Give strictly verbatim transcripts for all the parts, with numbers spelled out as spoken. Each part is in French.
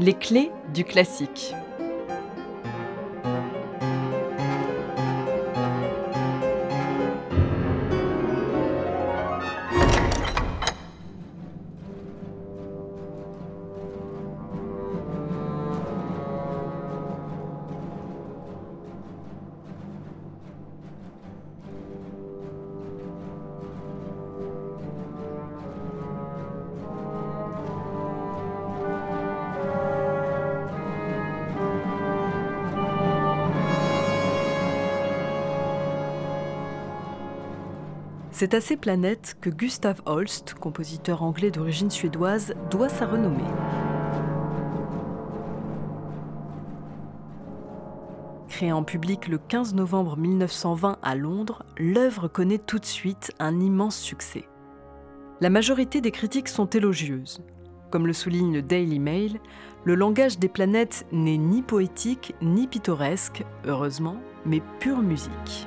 Les clés du classique. C'est à ces planètes que Gustav Holst, compositeur anglais d'origine suédoise, doit sa renommée. Créée en public le quinze novembre mille neuf cent vingt à Londres, l'œuvre connaît tout de suite un immense succès. La majorité des critiques sont élogieuses. Comme le souligne le Daily Mail, le langage des planètes n'est ni poétique ni pittoresque, heureusement, mais pure musique.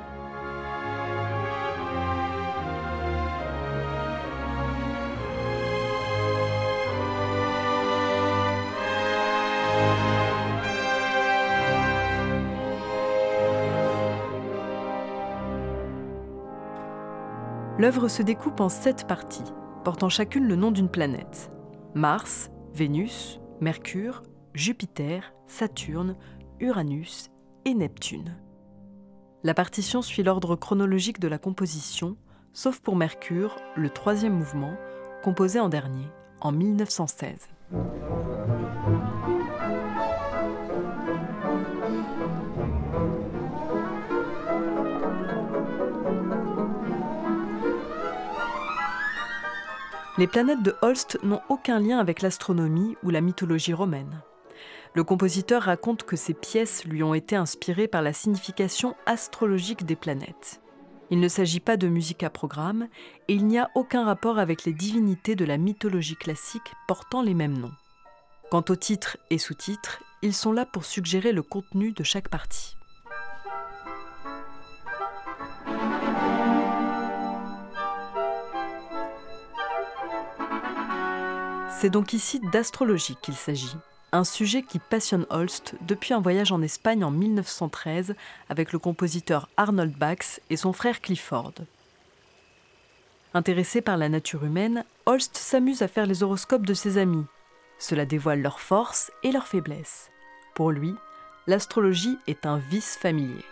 L'œuvre se découpe en sept parties, portant chacune le nom d'une planète. Mars, Vénus, Mercure, Jupiter, Saturne, Uranus et Neptune. La partition suit l'ordre chronologique de la composition, sauf pour Mercure, le troisième mouvement, composé en dernier, en mille neuf cent seize. Les planètes de Holst n'ont aucun lien avec l'astronomie ou la mythologie romaine. Le compositeur raconte que ses pièces lui ont été inspirées par la signification astrologique des planètes. Il ne s'agit pas de musique à programme et il n'y a aucun rapport avec les divinités de la mythologie classique portant les mêmes noms. Quant aux titres et sous-titres, ils sont là pour suggérer le contenu de chaque partie. C'est donc ici d'astrologie qu'il s'agit, un sujet qui passionne Holst depuis un voyage en Espagne en mille neuf cent treize avec le compositeur Arnold Bax et son frère Clifford. Intéressé par la nature humaine, Holst s'amuse à faire les horoscopes de ses amis. Cela dévoile leurs forces et leurs faiblesses. Pour lui, l'astrologie est un vice familier.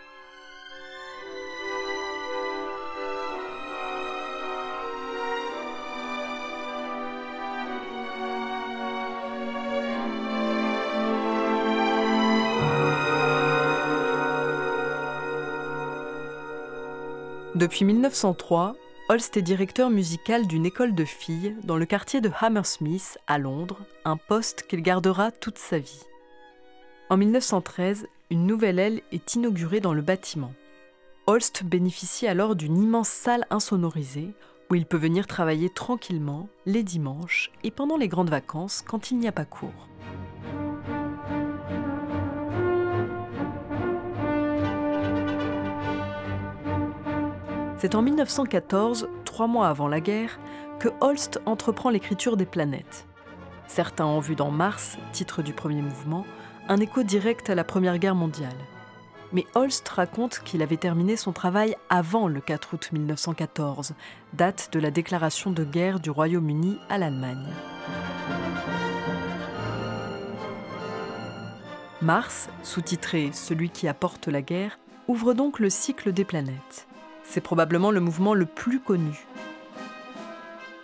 Depuis mille neuf cent trois, Holst est directeur musical d'une école de filles dans le quartier de Hammersmith, à Londres, un poste qu'il gardera toute sa vie. En mille neuf cent treize, une nouvelle aile est inaugurée dans le bâtiment. Holst bénéficie alors d'une immense salle insonorisée où il peut venir travailler tranquillement, les dimanches et pendant les grandes vacances quand il n'y a pas cours. C'est en mille neuf cent quatorze, trois mois avant la guerre, que Holst entreprend l'écriture des planètes. Certains ont vu dans Mars, titre du premier mouvement, un écho direct à la Première Guerre mondiale. Mais Holst raconte qu'il avait terminé son travail avant le quatre août mille neuf cent quatorze, date de la déclaration de guerre du Royaume-Uni à l'Allemagne. Mars, sous-titré « Celui qui apporte la guerre », ouvre donc le cycle des planètes. C'est probablement le mouvement le plus connu.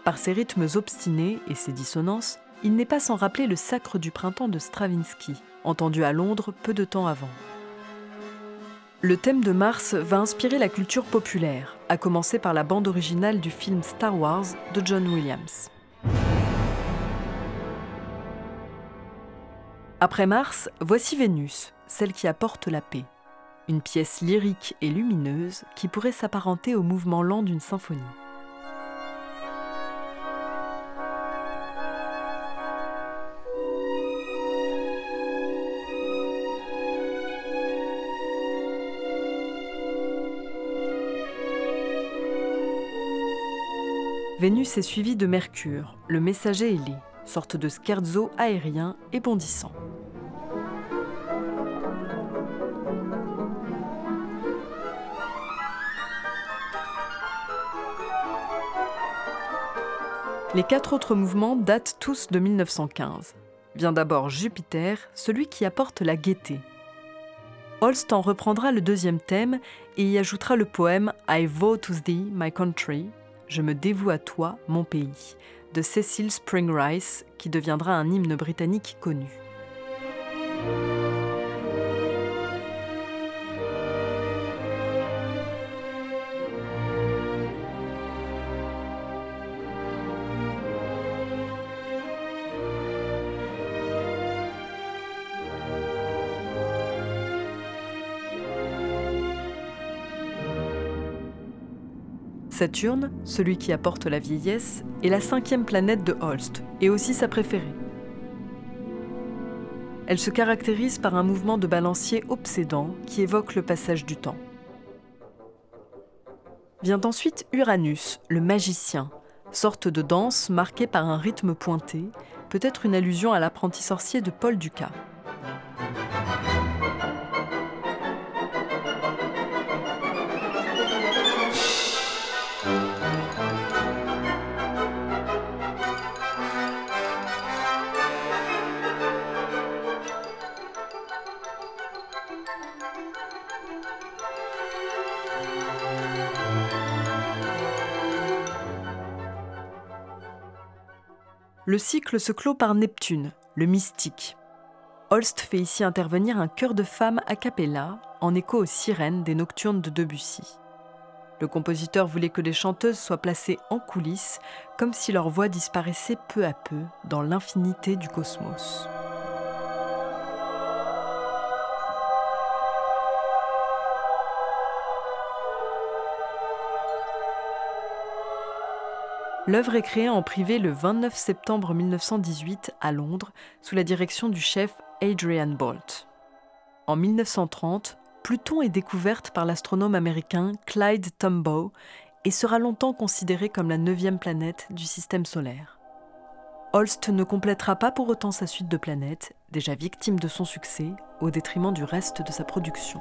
Par ses rythmes obstinés et ses dissonances, il n'est pas sans rappeler le Sacre du printemps de Stravinsky, entendu à Londres peu de temps avant. Le thème de Mars va inspirer la culture populaire, à commencer par la bande originale du film Star Wars de John Williams. Après Mars, voici Vénus, celle qui apporte la paix. Une pièce lyrique et lumineuse qui pourrait s'apparenter au mouvement lent d'une symphonie. Vénus est suivie de Mercure, le messager ailé, sorte de scherzo aérien et bondissant. Les quatre autres mouvements datent tous de mille neuf cent quinze. Vient d'abord Jupiter, celui qui apporte la gaieté. Holst en reprendra le deuxième thème et y ajoutera le poème « I vow to thee, my country »« Je me dévoue à toi, mon pays » de Cecil Spring-Rice, qui deviendra un hymne britannique connu. Saturne, celui qui apporte la vieillesse, est la cinquième planète de Holst, et aussi sa préférée. Elle se caractérise par un mouvement de balancier obsédant qui évoque le passage du temps. Vient ensuite Uranus, le magicien, sorte de danse marquée par un rythme pointé, peut-être une allusion à l'apprenti sorcier de Paul Dukas. Le cycle se clôt par Neptune, le mystique. Holst fait ici intervenir un chœur de femmes a cappella, en écho aux sirènes des Nocturnes de Debussy. Le compositeur voulait que les chanteuses soient placées en coulisses, comme si leur voix disparaissait peu à peu dans l'infinité du cosmos. L'œuvre est créée en privé le vingt-neuf septembre mille neuf cent dix-huit à Londres, sous la direction du chef Adrian Bolt. En mille neuf cent trente, Pluton est découverte par l'astronome américain Clyde Tombaugh et sera longtemps considérée comme la neuvième planète du système solaire. Holst ne complétera pas pour autant sa suite de planètes, déjà victime de son succès, au détriment du reste de sa production.